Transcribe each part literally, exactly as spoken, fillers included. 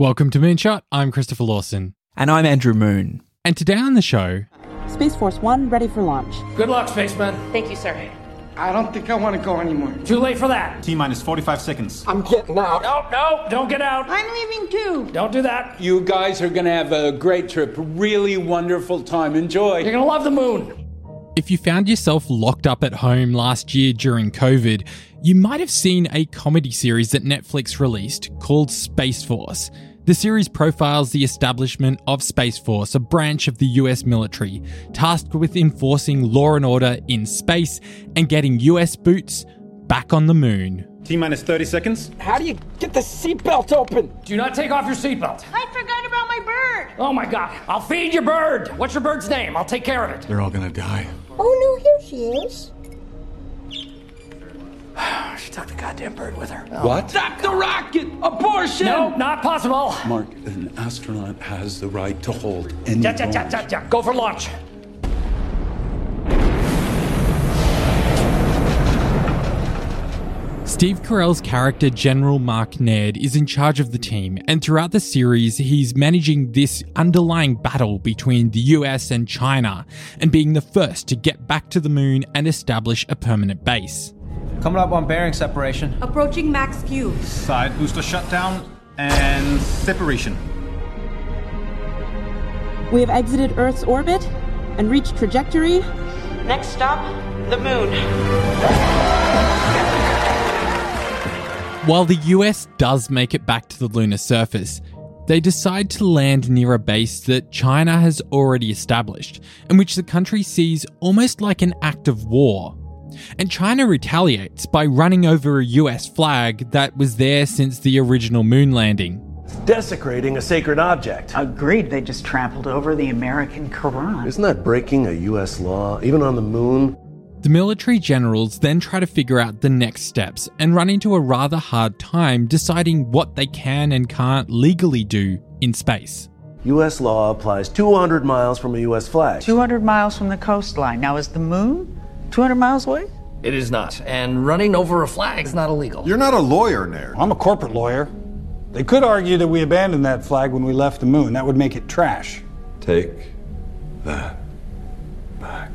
Welcome to Moonshot. I'm Christopher Lawson. And I'm Andrew Moon. And today on the show... Space Force One, ready for launch. Good luck, spaceman. Thank you, sir. I don't think I want to go anymore. Too late for that. T-minus forty-five seconds. I'm getting out. No, no, don't get out. I'm leaving too. Don't do that. You guys are going to have a great trip. Really wonderful time. Enjoy. You're going to love the moon. If you found yourself locked up at home last year during COVID, you might have seen a comedy series that Netflix released called Space Force. The series profiles the establishment of Space Force, a branch of the U S military, tasked with enforcing law and order in space and getting U S boots back on the moon. T-minus thirty seconds. How do you get the seatbelt open? Do not take off your seatbelt. I forgot about my bird. Oh my God. I'll feed your bird. What's your bird's name? I'll take care of it. They're all gonna die. Oh no, here she is. She took the goddamn bird with her. Oh. What? Stop the rocket! Abortion! No, not possible. Mark, an astronaut has the right to hold any yeah, yeah, yeah, yeah, yeah. Go for launch. Steve Carell's character, General Mark Naird, is in charge of the team, and throughout the series, he's managing this underlying battle between the U S and China, and being the first to get back to the moon and establish a permanent base. Coming up on bearing separation. Approaching max Q. Side booster shutdown and separation. We have exited Earth's orbit and reached trajectory. Next stop, the moon. While the U S does make it back to the lunar surface, they decide to land near a base that China has already established, and which the country sees almost like an act of war. And China retaliates by running over a U S flag that was there since the original moon landing. Desecrating a sacred object. Agreed, they just trampled over the American Quran. Isn't that breaking a U S law, even on the moon? The military generals then try to figure out the next steps and run into a rather hard time deciding what they can and can't legally do in space. U S law applies two hundred miles from a U S flag. two hundred miles from the coastline. Now is the moon two hundred miles away? It is not. And running over a flag is not illegal. You're not a lawyer, Naird. I'm a corporate lawyer. They could argue that we abandoned that flag when we left the moon. That would make it trash. Take that back.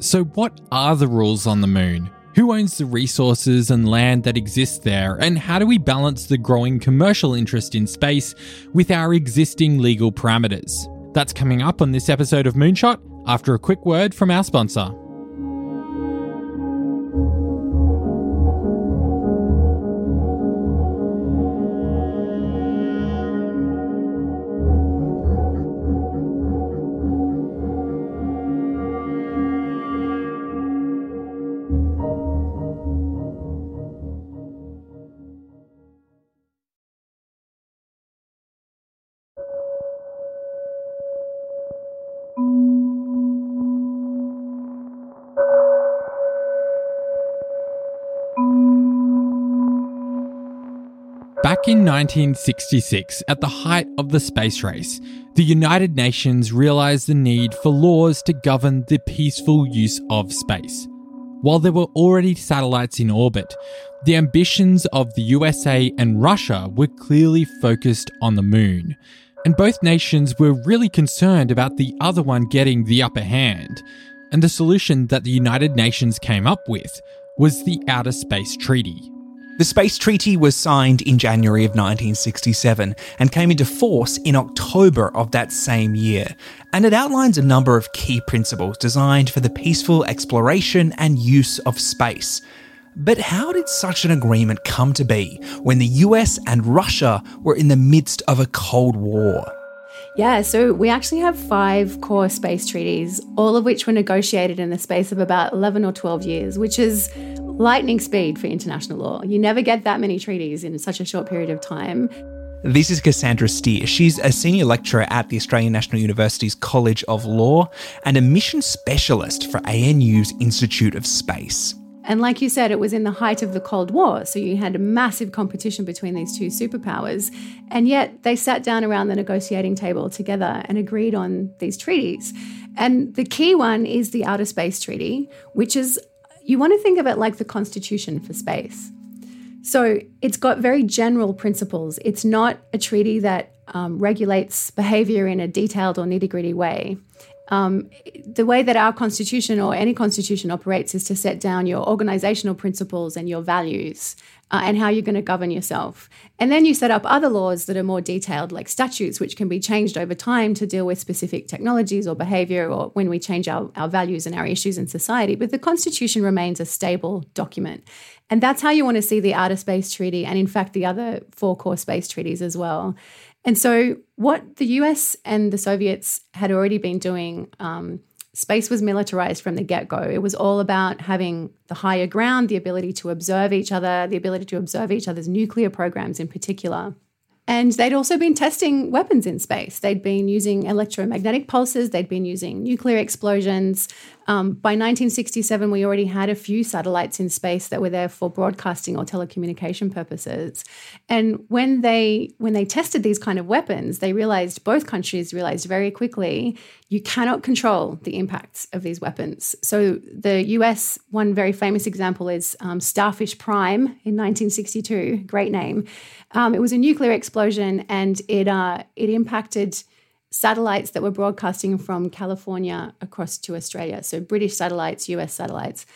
So what are the rules on the moon? Who owns the resources and land that exist there? And how do we balance the growing commercial interest in space with our existing legal parameters? That's coming up on this episode of Moonshot after a quick word from our sponsor. Back in nineteen sixty-six, at the height of the space race, the United Nations realised the need for laws to govern the peaceful use of space. While there were already satellites in orbit, the ambitions of the U S A and Russia were clearly focused on the moon, and both nations were really concerned about the other one getting the upper hand. And the solution that the United Nations came up with was the Outer Space Treaty. The Space Treaty was signed in January of nineteen sixty-seven and came into force in October of that same year, and it outlines a number of key principles designed for the peaceful exploration and use of space. But how did such an agreement come to be when the U S and Russia were in the midst of a Cold War? Yeah, so we actually have five core space treaties, all of which were negotiated in the space of about eleven or twelve years, which is lightning speed for international law. You never get that many treaties in such a short period of time. This is Cassandra Steer. She's a senior lecturer at the Australian National University's College of Law and a mission specialist for A N U's Institute of Space. And like you said, it was in the height of the Cold War, so you had a massive competition between these two superpowers, and yet they sat down around the negotiating table together and agreed on these treaties. And the key one is the Outer Space Treaty, which is, you want to think of it like the Constitution for space. So it's got very general principles. It's not a treaty that um, regulates behaviour in a detailed or nitty-gritty way. Um, the way that our constitution or any constitution operates is to set down your organisational principles and your values uh, and how you're going to govern yourself. And then you set up other laws that are more detailed, like statutes, which can be changed over time to deal with specific technologies or behaviour or when we change our, our values and our issues in society. But the constitution remains a stable document. And that's how you want to see the Outer Space Treaty and, in fact, the other four core space treaties as well. And so what the U S and the Soviets had already been doing, um, space was militarized from the get-go. It was all about having the higher ground, the ability to observe each other, the ability to observe each other's nuclear programs in particular. And they'd also been testing weapons in space. They'd been using electromagnetic pulses. They'd been using nuclear explosions. Um, by nineteen sixty-seven, we already had a few satellites in space that were there for broadcasting or telecommunication purposes. And when they when they tested these kind of weapons, they realized, both countries realized very quickly, you cannot control the impacts of these weapons. So the U S, one very famous example is um, Starfish Prime in nineteen sixty-two, great name. Um, it was a nuclear explosion and it uh, it impacted satellites that were broadcasting from California across to Australia. So British satellites, U S satellites.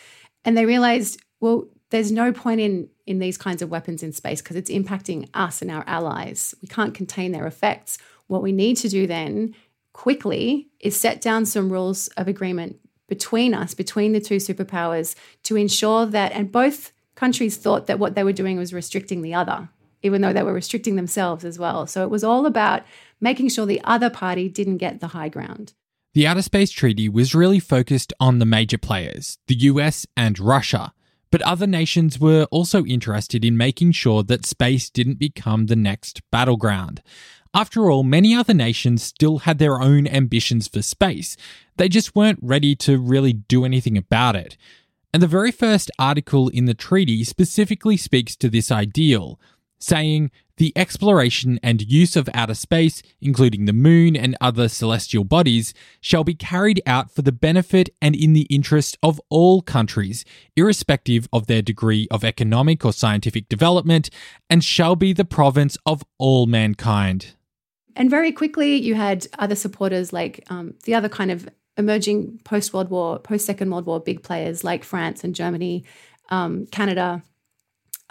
And they realized, well, there's no point in, in these kinds of weapons in space because it's impacting us and our allies. We can't contain their effects. What we need to do then quickly is set down some rules of agreement between us, between the two superpowers, to ensure that, and both countries thought that what they were doing was restricting the other, even though they were restricting themselves as well. So it was all about making sure the other party didn't get the high ground. The Outer Space Treaty was really focused on the major players, the U S and Russia, but other nations were also interested in making sure that space didn't become the next battleground. After all, many other nations still had their own ambitions for space. They just weren't ready to really do anything about it. And the very first article in the treaty specifically speaks to this ideal, saying, "The exploration and use of outer space, including the moon and other celestial bodies, shall be carried out for the benefit and in the interest of all countries, irrespective of their degree of economic or scientific development, and shall be the province of all mankind." And very quickly, you had other supporters like um, the other kind of emerging post-World War, post-Second World War big players like France and Germany, um, Canada,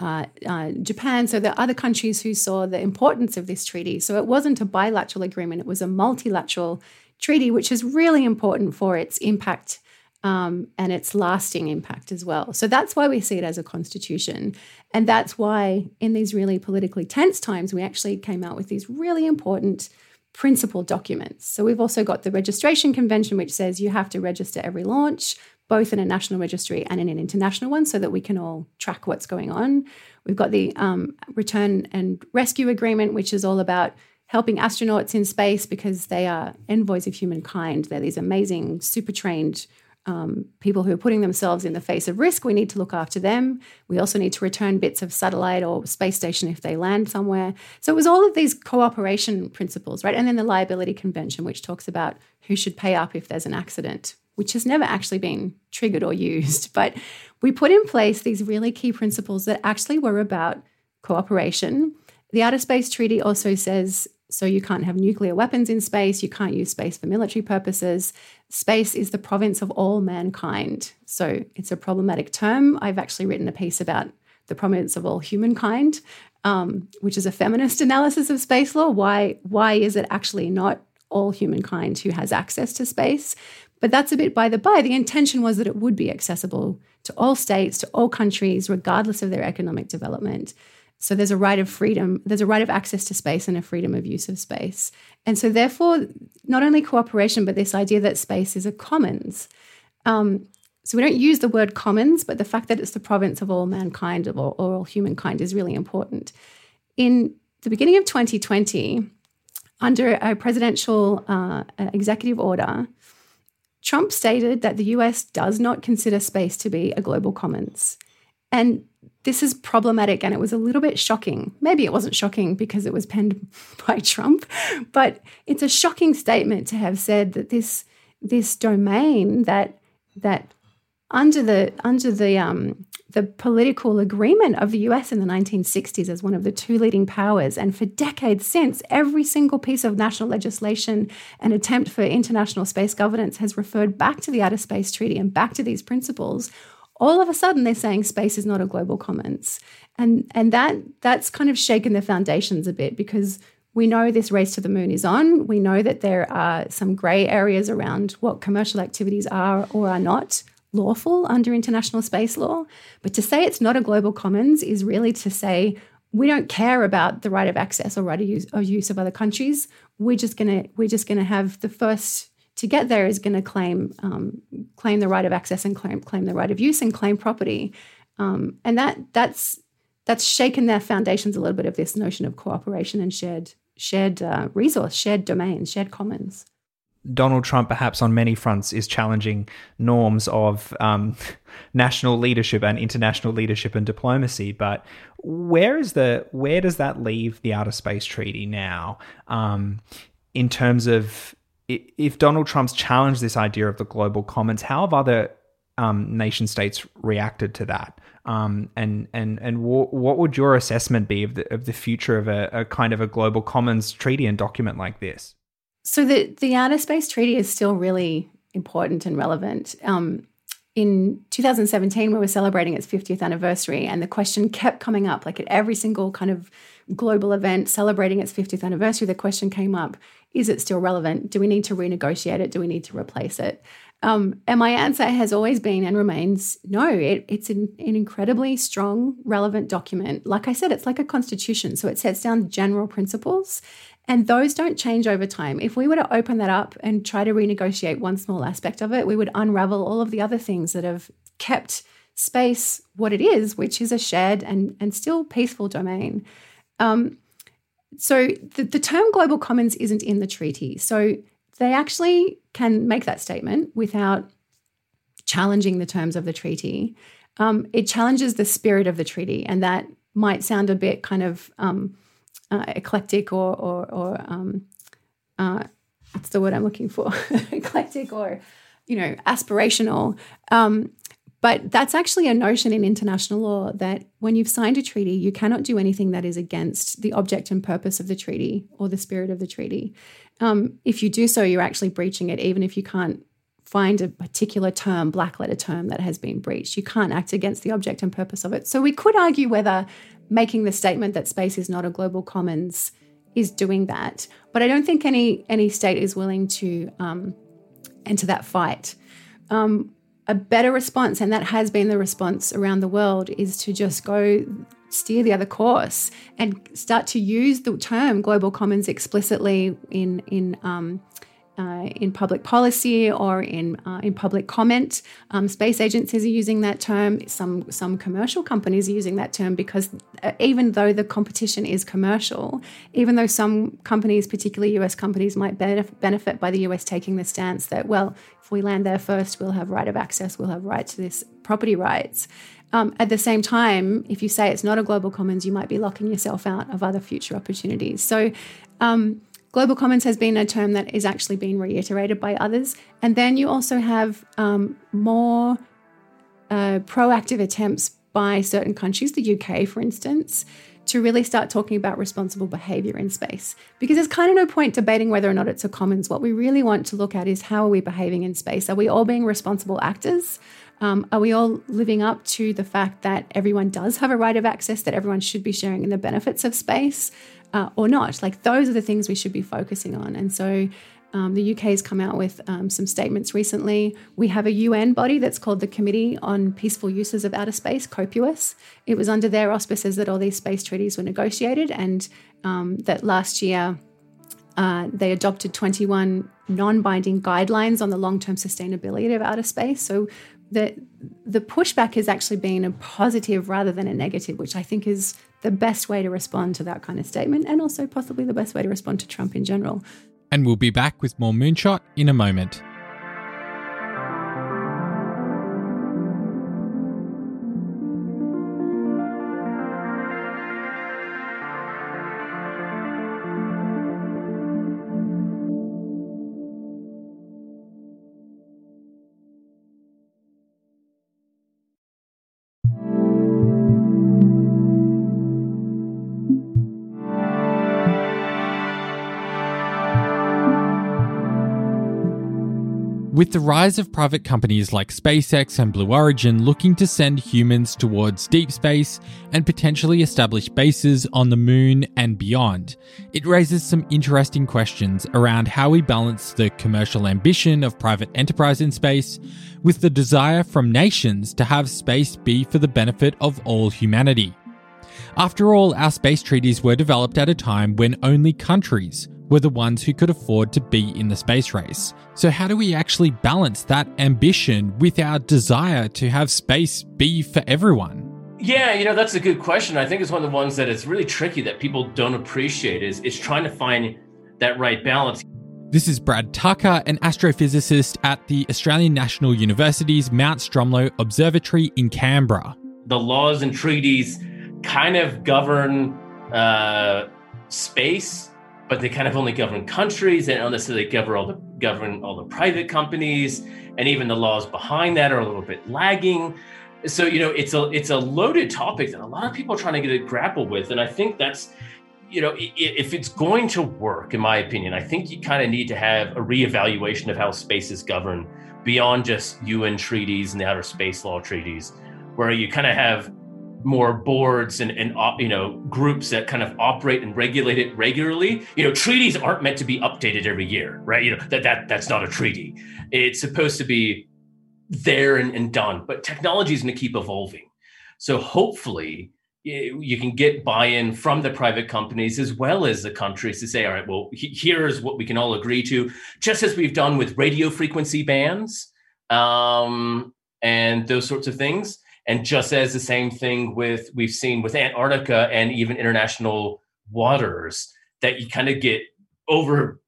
Uh, uh, Japan, so there are other countries who saw the importance of this treaty. So it wasn't a bilateral agreement, it was a multilateral treaty, which is really important for its impact um, and its lasting impact as well. So that's why we see it as a constitution. And that's why in these really politically tense times, we actually came out with these really important principle documents. So we've also got the registration convention, which says you have to register every launch, both in a national registry and in an international one, so that we can all track what's going on. We've got the um, return and rescue agreement, which is all about helping astronauts in space because they are envoys of humankind. They're these amazing, super trained um, people who are putting themselves in the face of risk. We need to look after them. We also need to return bits of satellite or space station if they land somewhere. So it was all of these cooperation principles, right? And then the liability convention, which talks about who should pay up if there's an accident, which has never actually been triggered or used. But we put in place these really key principles that actually were about cooperation. The Outer Space Treaty also says, so you can't have nuclear weapons in space, you can't use space for military purposes. Space is the province of all mankind. So it's a problematic term. I've actually written a piece about the prominence of all humankind, um, which is a feminist analysis of space law. Why, why is it actually not all humankind who has access to space? But that's a bit by the by. The intention was that it would be accessible to all states, to all countries, regardless of their economic development. So there's a right of freedom, there's a right of access to space and a freedom of use of space. And so therefore, not only cooperation, but this idea that space is a commons. Um, so we don't use the word commons, but the fact that it's the province of all mankind or all humankind is really important. In the beginning of twenty twenty, under a presidential uh, executive order, Trump stated that the U S does not consider space to be a global commons. And this is problematic, and it was a little bit shocking. Maybe it wasn't shocking because it was penned by Trump, but it's a shocking statement to have said that this, this domain that, that under the under the um, the political agreement of the U S in the nineteen sixties as one of the two leading powers. And for decades since, every single piece of national legislation and attempt for international space governance has referred back to the Outer Space Treaty and back to these principles. All of a sudden, they're saying space is not a global commons. And and that that's kind of shaken the foundations a bit, because we know this race to the moon is on. We know that there are some grey areas around what commercial activities are or are not lawful under international space law. But to say it's not a global commons is really to say we don't care about the right of access or right of use, or use of other countries. We're just gonna we're just gonna have the first to get there is gonna claim um, claim the right of access and claim claim the right of use and claim property, um, and that that's that's shaken their foundations a little bit of this notion of cooperation and shared shared uh, resource, shared domains, shared commons. Donald Trump, perhaps on many fronts, is challenging norms of um, national leadership and international leadership and diplomacy. But where is the where does that leave the Outer Space Treaty now? Um, in terms of if Donald Trump's challenged this idea of the global commons, how have other um, nation states reacted to that? Um, and and and w- what would your assessment be of the of the future of a, a kind of a global commons treaty and document like this? So the, the Outer Space Treaty is still really important and relevant. Um, in two thousand seventeen, we were celebrating its fiftieth anniversary, and the question kept coming up, like at every single kind of global event celebrating its fiftieth anniversary, the question came up, is it still relevant? Do we need to renegotiate it? Do we need to replace it? Um, and my answer has always been and remains no. It, it's an, an incredibly strong, relevant document. Like I said, it's like a constitution. So it sets down general principles, and those don't change over time. If we were to open that up and try to renegotiate one small aspect of it, we would unravel all of the other things that have kept space what it is, which is a shared and, and still peaceful domain. Um, so the, the term global commons isn't in the treaty. So they actually can make that statement without challenging the terms of the treaty. Um, it challenges the spirit of the treaty, and that might sound a bit kind of um, uh, eclectic or, or, or um, uh, what's the word I'm looking for? Eclectic or, you know, aspirational. Um, but that's actually a notion in international law that when you've signed a treaty, you cannot do anything that is against the object and purpose of the treaty or the spirit of the treaty. Um, if you do so, you're actually breaching it, even if you can't find a particular term, black letter term, that has been breached. You can't act against the object and purpose of it. So we could argue whether making the statement that space is not a global commons is doing that. But I don't think any any state is willing to um, enter that fight. Um, a better response, and that has been the response around the world, is to just go steer the other course and start to use the term global commons explicitly in in um, uh, in public policy or in uh, in public comment. Um, space agencies are using that term. Some some commercial companies are using that term because even though the competition is commercial, even though some companies, particularly U S companies, might benef- benefit by the U S taking the stance that, well, if we land there first, we'll have right of access, we'll have right to this property rights. Um, at the same time, if you say it's not a global commons, you might be locking yourself out of other future opportunities. So um, global commons has been a term that is actually being reiterated by others. And then you also have um, more uh, proactive attempts by certain countries, the U K, for instance, to really start talking about responsible behaviour in space. Because there's kind of no point debating whether or not it's a commons. What we really want to look at is how are we behaving in space? Are we all being responsible actors? Um, are we all living up to the fact that everyone does have a right of access, that everyone should be sharing in the benefits of space uh, or not? Like, those are the things we should be focusing on. And so um, the U K has come out with um, some statements recently. We have a U N body that's called the Committee on Peaceful Uses of Outer Space, COPUOS. It was under their auspices that all these space treaties were negotiated, and um, that last year uh, they adopted twenty-one non-binding guidelines on the long-term sustainability of outer space. So The, the pushback has actually been a positive rather than a negative, which I think is the best way to respond to that kind of statement, and also possibly the best way to respond to Trump in general. And we'll be back with more Moonshot in a moment. With the rise of private companies like SpaceX and Blue Origin looking to send humans towards deep space and potentially establish bases on the moon and beyond, it raises some interesting questions around how we balance the commercial ambition of private enterprise in space with the desire from nations to have space be for the benefit of all humanity. After all, our space treaties were developed at a time when only countries were the ones who could afford to be in the space race. So how do we actually balance that ambition with our desire to have space be for everyone? Yeah, you know, that's a good question. I think it's one of the ones that it's really tricky that people don't appreciate is it's trying to find that right balance. This is Brad Tucker, an astrophysicist at the Australian National University's Mount Stromlo Observatory in Canberra. The laws and treaties kind of govern uh, space, but they kind of only govern countries. They don't necessarily govern all the govern all the private companies, and even the laws behind that are a little bit lagging. So you know, it's a it's a loaded topic that a lot of people are trying to get to grapple with. And I think that's, you know, if it's going to work, in my opinion, I think you kind of need to have a reevaluation of how space is governed beyond just U N treaties and the outer space law treaties, where you kind of have more boards and, and you know, groups that kind of operate and regulate it regularly. You know, treaties aren't meant to be updated every year, right? You know, that that that's not a treaty. It's supposed to be there and, and done, but technology is going to keep evolving. So hopefully you can get buy-in from the private companies as well as the countries to say, all right, well, here's what we can all agree to, just as we've done with radio frequency bands um, and those sorts of things. And just as the same thing with we've seen with Antarctica and even international waters, that you kind of get over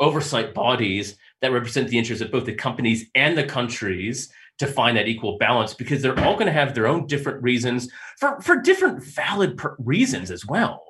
oversight bodies that represent the interests of both the companies and the countries to find that equal balance, because they're all going to have their own different reasons for, for different valid per- reasons as well,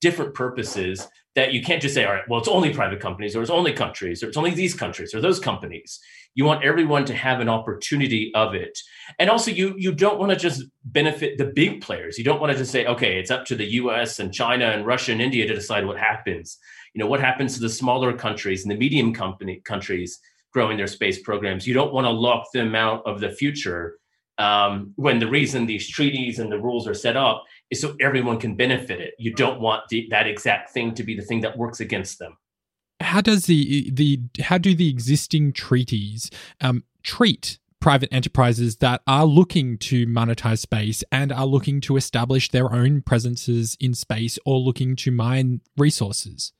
different purposes, that you can't just say, all right, well, it's only private companies or it's only countries or it's only these countries or those companies. You want everyone to have an opportunity of it. And also you, you don't want to just benefit the big players. You don't want to just say, okay, it's up to the U S and China and Russia and India to decide what happens. You know, what happens to the smaller countries and the medium company countries growing their space programs? You don't want to lock them out of the future um, when the reason these treaties and the rules are set up is so everyone can benefit it. You don't want the, that exact thing to be the thing that works against them. How does the the how do the existing treaties um, treat private enterprises that are looking to monetize space and are looking to establish their own presences in space or looking to mine resources?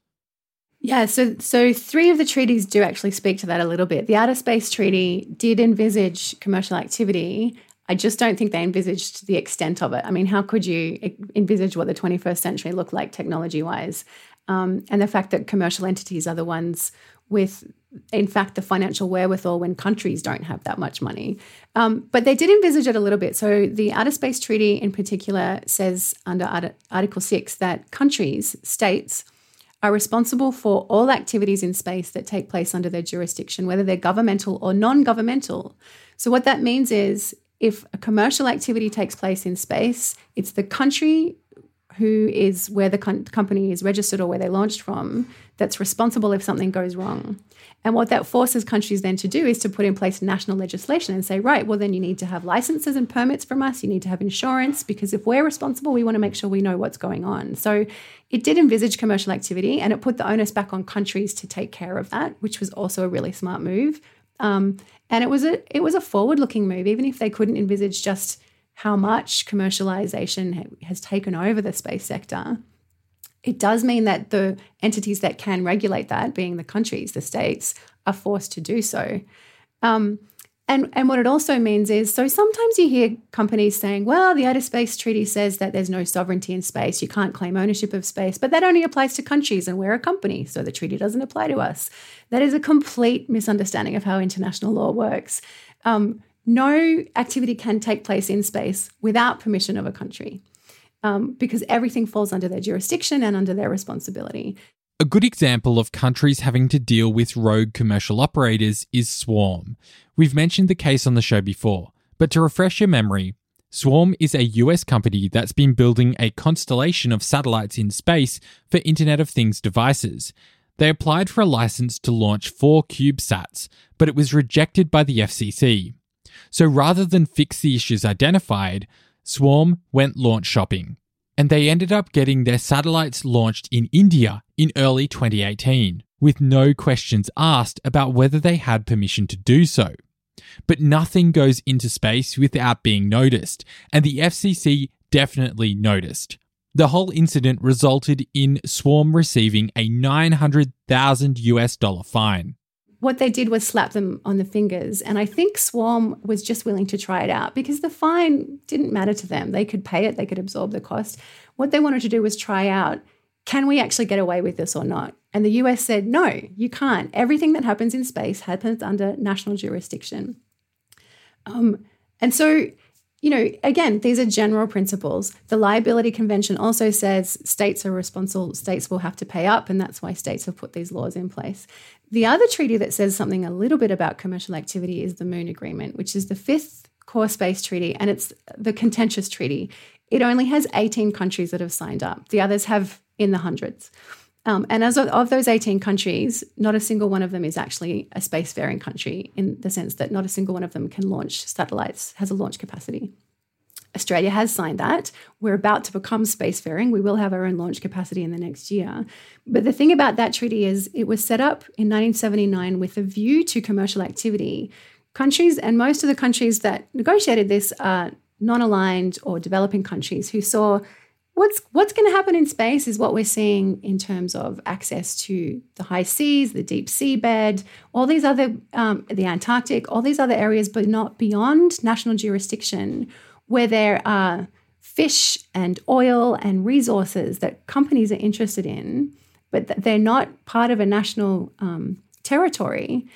Yeah, so so three of the treaties do actually speak to that a little bit. The Outer Space Treaty did envisage commercial activity. I just don't think they envisaged the extent of it. I mean, how could you envisage what the twenty-first century looked like technology-wise? Um, and the fact that commercial entities are the ones with, in fact, the financial wherewithal when countries don't have that much money. Um, but they did envisage it a little bit. So the Outer Space Treaty in particular says under Art- Article six that countries, states, are responsible for all activities in space that take place under their jurisdiction, whether they're governmental or non-governmental. So what that means is if a commercial activity takes place in space, it's the country who is where the com- company is registered or where they launched from that's responsible if something goes wrong. And what that forces countries then to do is to put in place national legislation and say, right, well, then you need to have licenses and permits from us. You need to have insurance, because if we're responsible, we want to make sure we know what's going on. So it did envisage commercial activity, and it put the onus back on countries to take care of that, which was also a really smart move. Um, and it was a it was a forward-looking move, even if they couldn't envisage just how much commercialization has taken over the space sector. It does mean that the entities that can regulate that, being the countries, the states, are forced to do so. Um, and, and what it also means is, so sometimes you hear companies saying, well, the Outer Space Treaty says that there's no sovereignty in space, you can't claim ownership of space, but that only applies to countries and we're a company, so the treaty doesn't apply to us. That is a complete misunderstanding of how international law works. Um, No activity can take place in space without permission of a country, um, because everything falls under their jurisdiction and under their responsibility. A good example of countries having to deal with rogue commercial operators is Swarm. We've mentioned the case on the show before, but to refresh your memory, Swarm is a U S company that's been building a constellation of satellites in space for Internet of Things devices. They applied for a license to launch four CubeSats, but it was rejected by the F C C. So rather than fix the issues identified, Swarm went launch shopping, and they ended up getting their satellites launched in India in early twenty eighteen, with no questions asked about whether they had permission to do so. But nothing goes into space without being noticed, and the F C C definitely noticed. The whole incident resulted in Swarm receiving a nine hundred thousand US dollar fine. What they did was slap them on the fingers, and I think Swarm was just willing to try it out because the fine didn't matter to them. They could pay it, they could absorb the cost. What they wanted to do was try out, can we actually get away with this or not? And the U S said, no, you can't. Everything that happens in space happens under national jurisdiction. Um, and so... You know, again, these are general principles. The Liability Convention also says states are responsible, states will have to pay up, and that's why states have put these laws in place. The other treaty that says something a little bit about commercial activity is the Moon Agreement, which is the fifth core space treaty, and it's the contentious treaty. It only has eighteen countries that have signed up. The others have in the hundreds. Um, and as of, of those eighteen countries, not a single one of them is actually a spacefaring country in the sense that not a single one of them can launch satellites, has a launch capacity. Australia has signed that. We're about to become spacefaring. We will have our own launch capacity in the next year. But the thing about that treaty is it was set up in nineteen seventy-nine with a view to commercial activity. Countries, and most of the countries that negotiated this are non-aligned or developing countries who saw What's what's going to happen in space is what we're seeing in terms of access to the high seas, the deep seabed, all these other, um, the Antarctic, all these other areas, but not beyond national jurisdiction where there are fish and oil and resources that companies are interested in, but they're not part of a national um, territory.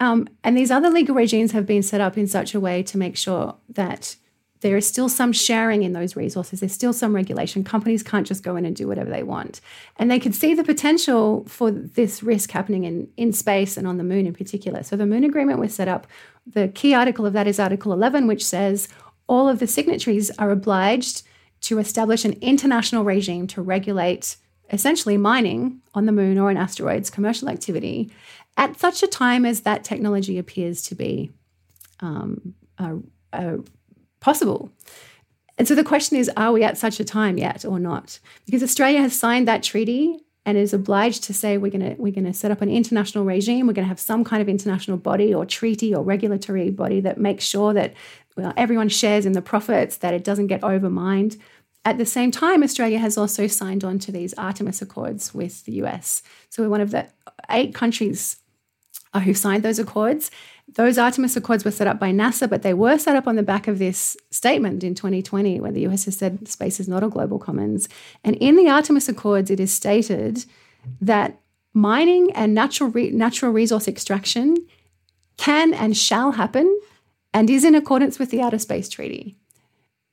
Um, and these other legal regimes have been set up in such a way to make sure that there is still some sharing in those resources. There's still some regulation. Companies can't just go in and do whatever they want. And they could see the potential for this risk happening in, in space and on the moon in particular. So the Moon Agreement was set up. The key article of that is Article eleven, which says all of the signatories are obliged to establish an international regime to regulate essentially mining on the moon or in asteroids, commercial activity, at such a time as that technology appears to be um, a, a possible. And so the question is, are we at such a time yet or not? Because Australia has signed that treaty and is obliged to say we're going to we're going to set up an international regime, we're going to have some kind of international body or treaty or regulatory body that makes sure that well, everyone shares in the profits, that it doesn't get overmined. At the same time, Australia has also signed on to these Artemis Accords with the U S. So we're one of the eight countries who signed those accords. Those Artemis Accords were set up by NASA, but they were set up on the back of this statement in twenty twenty where the U S has said space is not a global commons. And in the Artemis Accords, it is stated that mining and natural re- natural resource extraction can and shall happen and is in accordance with the Outer Space Treaty.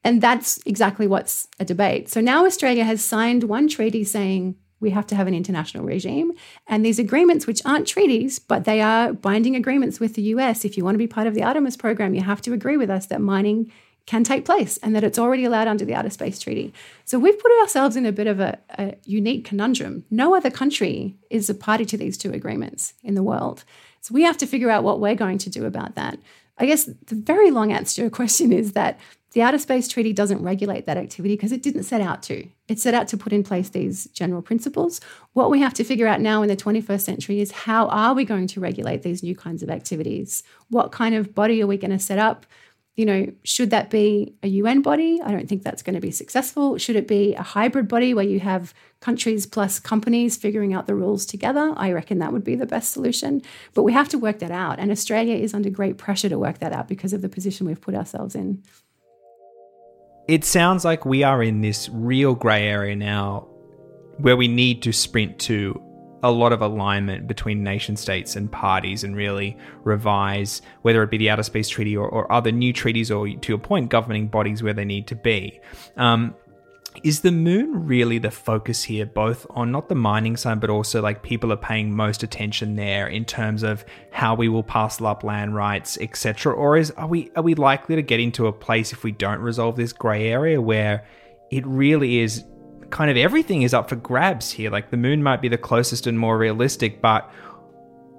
And that's exactly what's a debate. So now Australia has signed one treaty saying we have to have an international regime. And these agreements, which aren't treaties, but they are binding agreements with the U S. If you want to be part of the Artemis program, you have to agree with us that mining can take place and that it's already allowed under the Outer Space Treaty. So we've put ourselves in a bit of a, a unique conundrum. No other country is a party to these two agreements in the world. So we have to figure out what we're going to do about that. I guess the very long answer to your question is that the Outer Space Treaty doesn't regulate that activity because it didn't set out to. It set out to put in place these general principles. What we have to figure out now in the twenty-first century is how are we going to regulate these new kinds of activities? What kind of body are we going to set up? You know, should that be a U N body? I don't think that's going to be successful. Should it be a hybrid body where you have countries plus companies figuring out the rules together? I reckon that would be the best solution. But we have to work that out. And Australia is under great pressure to work that out because of the position we've put ourselves in. It sounds like we are in this real grey area now where we need to sprint to a lot of alignment between nation states and parties and really revise, whether it be the Outer Space Treaty or, or other new treaties or, to your point, governing bodies where they need to be. Um, is the moon really the focus here, both on not the mining side, but also like people are paying most attention there in terms of how we will parcel up land rights, et cetera? Or is are we are we likely to get into a place if we don't resolve this grey area where it really is kind of everything is up for grabs here. Like the moon might be the closest and more realistic, but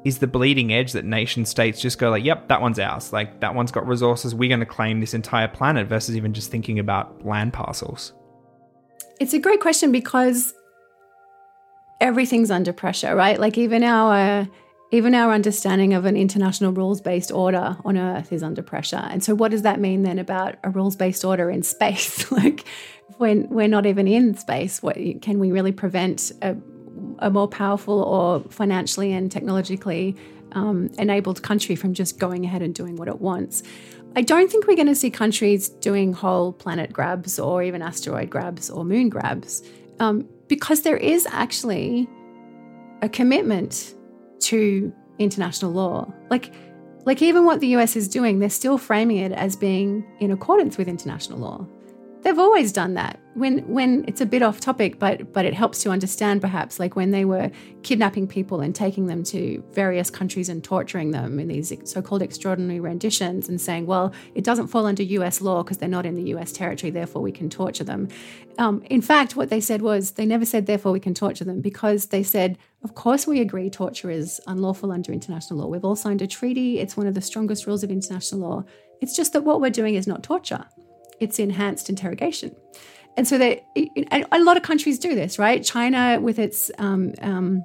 is the bleeding edge that nation states just go like, yep, that one's ours. Like that one's got resources. We're going to claim this entire planet versus even just thinking about land parcels. It's a great question because everything's under pressure, right? Like even our even our understanding of an international rules-based order on Earth is under pressure. And so what does that mean then about a rules-based order in space? Like when we're not even in space, what can we really prevent a, a more powerful or financially and technologically um, enabled country from just going ahead and doing what it wants? I don't think we're going to see countries doing whole planet grabs or even asteroid grabs or moon grabs um, because there is actually a commitment to international law. Like, like even what the U S is doing, they're still framing it as being in accordance with international law. They've always done that. When when it's a bit off topic, but but it helps to understand perhaps, like when they were kidnapping people and taking them to various countries and torturing them in these so-called extraordinary renditions and saying, well, it doesn't fall under U S law because they're not in the U S territory, therefore we can torture them. Um, in fact, what they said was they never said, therefore we can torture them, because they said, of course we agree torture is unlawful under international law. We've all signed a treaty. It's one of the strongest rules of international law. It's just that what we're doing is not torture. It's enhanced interrogation. And so they, and a lot of countries do this, right? China with its um, um,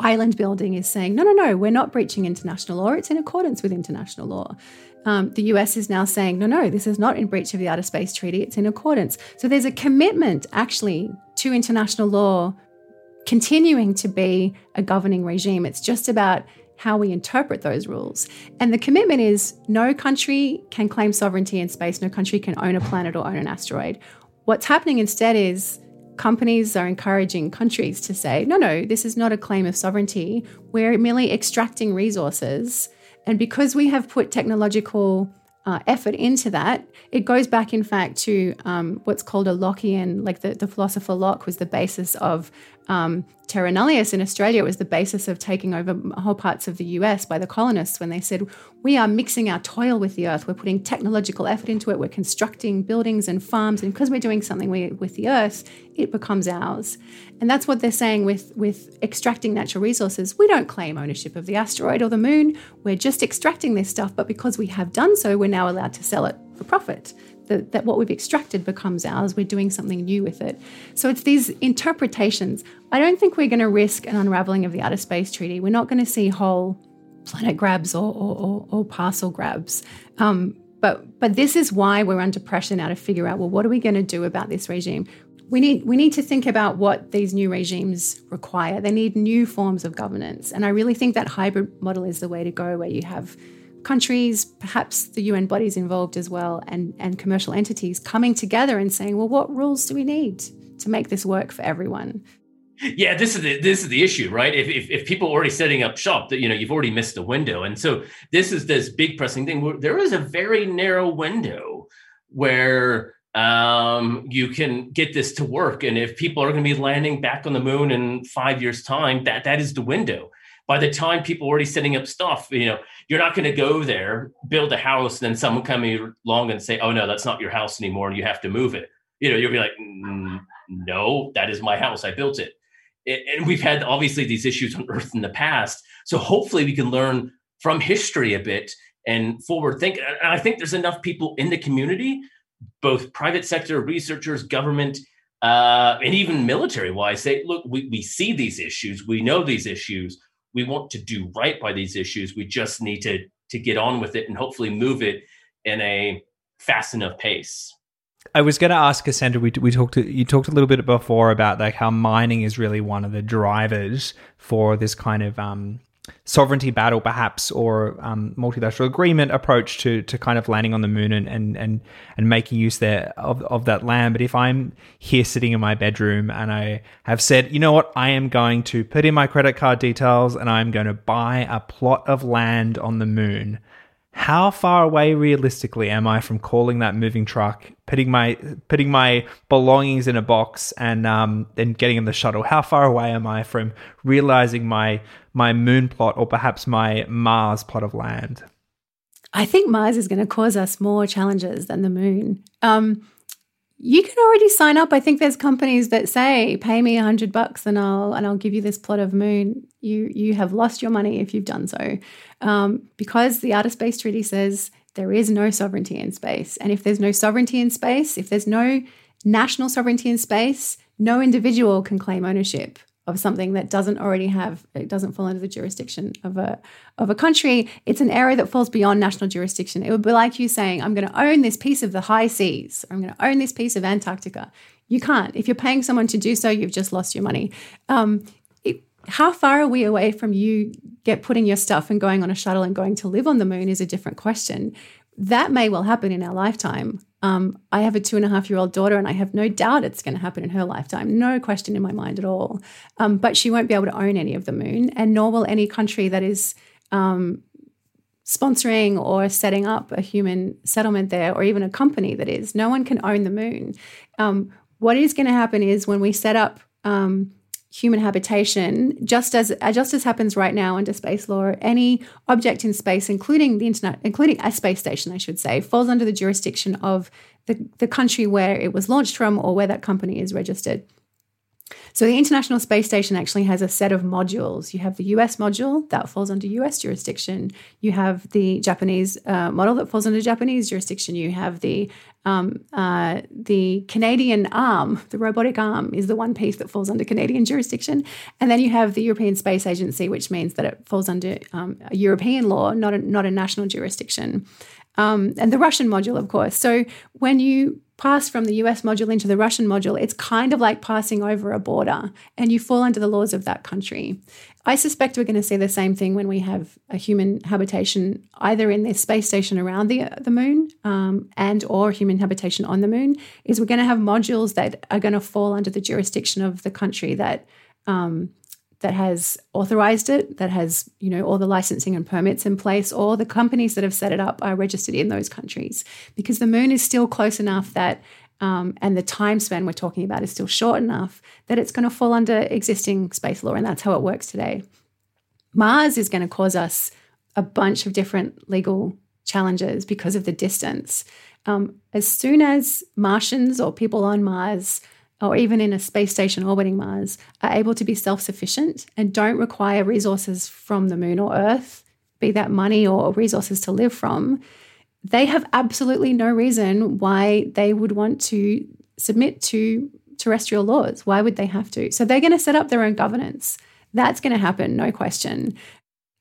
island building is saying, no, no, no, we're not breaching international law. It's in accordance with international law. Um, the U S is now saying, no, no, this is not in breach of the Outer Space Treaty. It's in accordance. So there's a commitment actually to international law continuing to be a governing regime. It's just about how we interpret those rules. And the commitment is no country can claim sovereignty in space, no country can own a planet or own an asteroid. What's happening instead is companies are encouraging countries to say, no, no, this is not a claim of sovereignty. We're merely extracting resources. And because we have put technological uh, effort into that, it goes back, in fact, to um, what's called a Lockean, like the, the philosopher Locke was the basis of Um, terra nullius in Australia. It was the basis of taking over whole parts of the U S by the colonists when they said, we are mixing our toil with the earth. We're putting technological effort into it. We're constructing buildings and farms. And because we're doing something we, with the earth, it becomes ours. And that's what they're saying with, with extracting natural resources. We don't claim ownership of the asteroid or the moon. We're just extracting this stuff. But because we have done so, we're now allowed to sell it for profit. That, that what we've extracted becomes ours. We're doing something new with it. So it's these interpretations. I don't think we're going to risk an unraveling of the Outer Space Treaty. We're not going to see whole planet grabs or, or, or, or parcel grabs. Um, but but this is why we're under pressure now to figure out, well, what are we going to do about this regime? We need we need to think about what these new regimes require. They need new forms of governance. And I really think that hybrid model is the way to go, where you have countries, perhaps the U N bodies involved as well, and, and commercial entities coming together and saying, well, what rules do we need to make this work for everyone? Yeah, this is the, this is the issue, right? If, if if people are already setting up shop, that you know, you've already missed the window. And so this is this big pressing thing where there is a very narrow window where um, you can get this to work. And if people are going to be landing back on the moon in five years' time, that that is the window. By the time people are already setting up stuff, you know, you're not going to go there, build a house, and then someone coming along and say, oh, no, that's not your house anymore, and you have to move it. You know, you'll be like, mm, no, that is my house. I built it. And we've had, obviously, these issues on Earth in the past. So hopefully we can learn from history a bit and forward think. And I think there's enough people in the community, both private sector, researchers, government, uh, and even military-wise, say, look, we, we see these issues. We know these issues. We want to do right by these issues. We just need to, to get on with it and hopefully move it in a fast enough pace. I was going to ask Cassandra, we we talked to, you talked a little bit before about like how mining is really one of the drivers for this kind of um, sovereignty battle, perhaps, or um, multilateral agreement approach to to kind of landing on the moon and and and, and making use there of, of that land. But if I'm here sitting in my bedroom and I have said, you know what, I am going to put in my credit card details and I'm going to buy a plot of land on the moon, how far away realistically am I from calling that moving truck, putting my putting my belongings in a box and um and getting in the shuttle? How far away am I from realizing my my moon plot, or perhaps my Mars plot of land? I think Mars is going to cause us more challenges than the moon. Um, you can already sign up. I think there's companies that say, pay me a hundred bucks and I'll and I'll give you this plot of Moon. You you have lost your money if you've done so. Um, because the Outer Space Treaty says there is no sovereignty in space. And if there's no sovereignty in space, if there's no national sovereignty in space, no individual can claim ownership of something that doesn't already have, it doesn't fall under the jurisdiction of a of a country. It's an area that falls beyond national jurisdiction. It would be like you saying, I'm going to own this piece of the high seas. I'm going to own this piece of Antarctica. You can't. If you're paying someone to do so, you've just lost your money. Um, it, how far are we away from you get putting your stuff and going on a shuttle and going to live on the moon is a different question. That may well happen in our lifetime. Um, I have a two and a half year old daughter and I have no doubt it's going to happen in her lifetime. No question in my mind at all. Um, but she won't be able to own any of the moon, and nor will any country that is um, sponsoring or setting up a human settlement there, or even a company that is. No one can own the moon. Um, what is going to happen is when we set up um, human habitation, just as just as happens right now under space law, any object in space, including the internet, including a space station, I should say, falls under the jurisdiction of the, the country where it was launched from or where that company is registered. So the International Space Station actually has a set of modules. You have the U S module that falls under U S jurisdiction. You have the Japanese uh, model that falls under Japanese jurisdiction. You have the um, uh, the Canadian arm, the robotic arm is the one piece that falls under Canadian jurisdiction. And then you have the European Space Agency, which means that it falls under um, European law, not a, not a national jurisdiction. Um, and the Russian module, of course. So when you pass from the U S module into the Russian module, it's kind of like passing over a border, and you fall under the laws of that country. I suspect we're going to see the same thing when we have a human habitation either in this space station around the the moon um, and or human habitation on the moon, is we're going to have modules that are going to fall under the jurisdiction of the country that um, that has authorized it, that has, you know, all the licensing and permits in place, or the companies that have set it up are registered in those countries, because the moon is still close enough that, um, and the time span we're talking about is still short enough that it's going to fall under existing space law, and that's how it works today. Mars is going to cause us a bunch of different legal challenges because of the distance. Um, as soon as Martians or people on Mars, or even in a space station orbiting Mars, are able to be self-sufficient and don't require resources from the moon or Earth, be that money or resources to live from, they have absolutely no reason why they would want to submit to terrestrial laws. Why would they have to? So they're going to set up their own governance. That's going to happen, no question.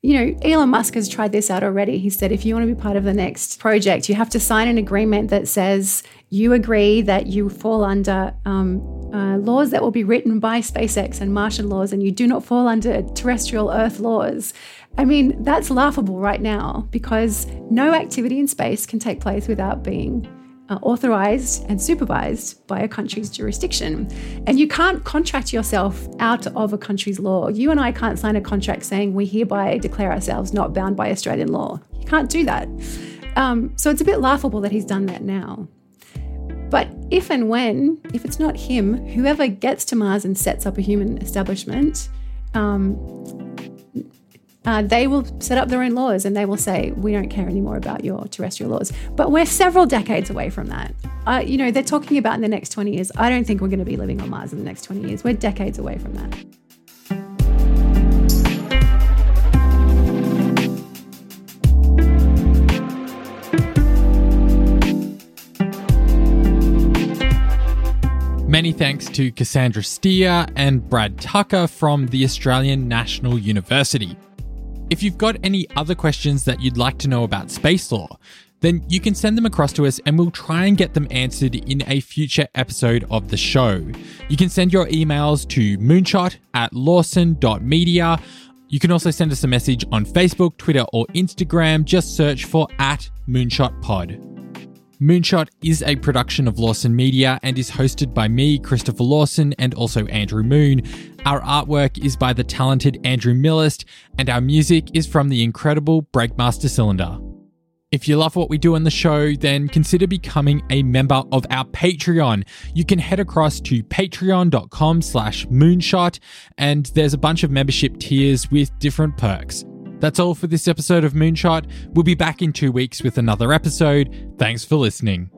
You know, Elon Musk has tried this out already. He said, if you want to be part of the next project, you have to sign an agreement that says you agree that you fall under um, uh, laws that will be written by SpaceX and Martian laws, and you do not fall under terrestrial Earth laws. I mean, that's laughable right now, because no activity in space can take place without being Uh, authorized and supervised by a country's jurisdiction. And you can't contract yourself out of a country's law. You and I can't sign a contract saying we hereby declare ourselves not bound by Australian law. You can't do that. Um, so it's a bit laughable that he's done that now. But if and when, if it's not him, whoever gets to Mars and sets up a human establishment, um, Uh, they will set up their own laws, and they will say, we don't care anymore about your terrestrial laws. But we're several decades away from that. Uh, you know, they're talking about in the next twenty years. I don't think we're going to be living on Mars in the next twenty years. We're decades away from that. Many thanks to Cassandra Steer and Brad Tucker from the Australian National University. If you've got any other questions that you'd like to know about space law, then you can send them across to us and we'll try and get them answered in a future episode of the show. You can send your emails to moonshot at lawson.media. You can also send us a message on Facebook, Twitter, or Instagram. Just search for at moonshotpod. Moonshot is a production of Lawson Media and is hosted by me, Christopher Lawson, and also Andrew Moon. Our artwork is by the talented Andrew Millist, and our music is from the incredible Breakmaster Cylinder. If you love what we do on the show, then consider becoming a member of our Patreon. You can head across to patreon.com slash moonshot, and there's a bunch of membership tiers with different perks. That's all for this episode of Moonshot. We'll be back in two weeks with another episode. Thanks for listening.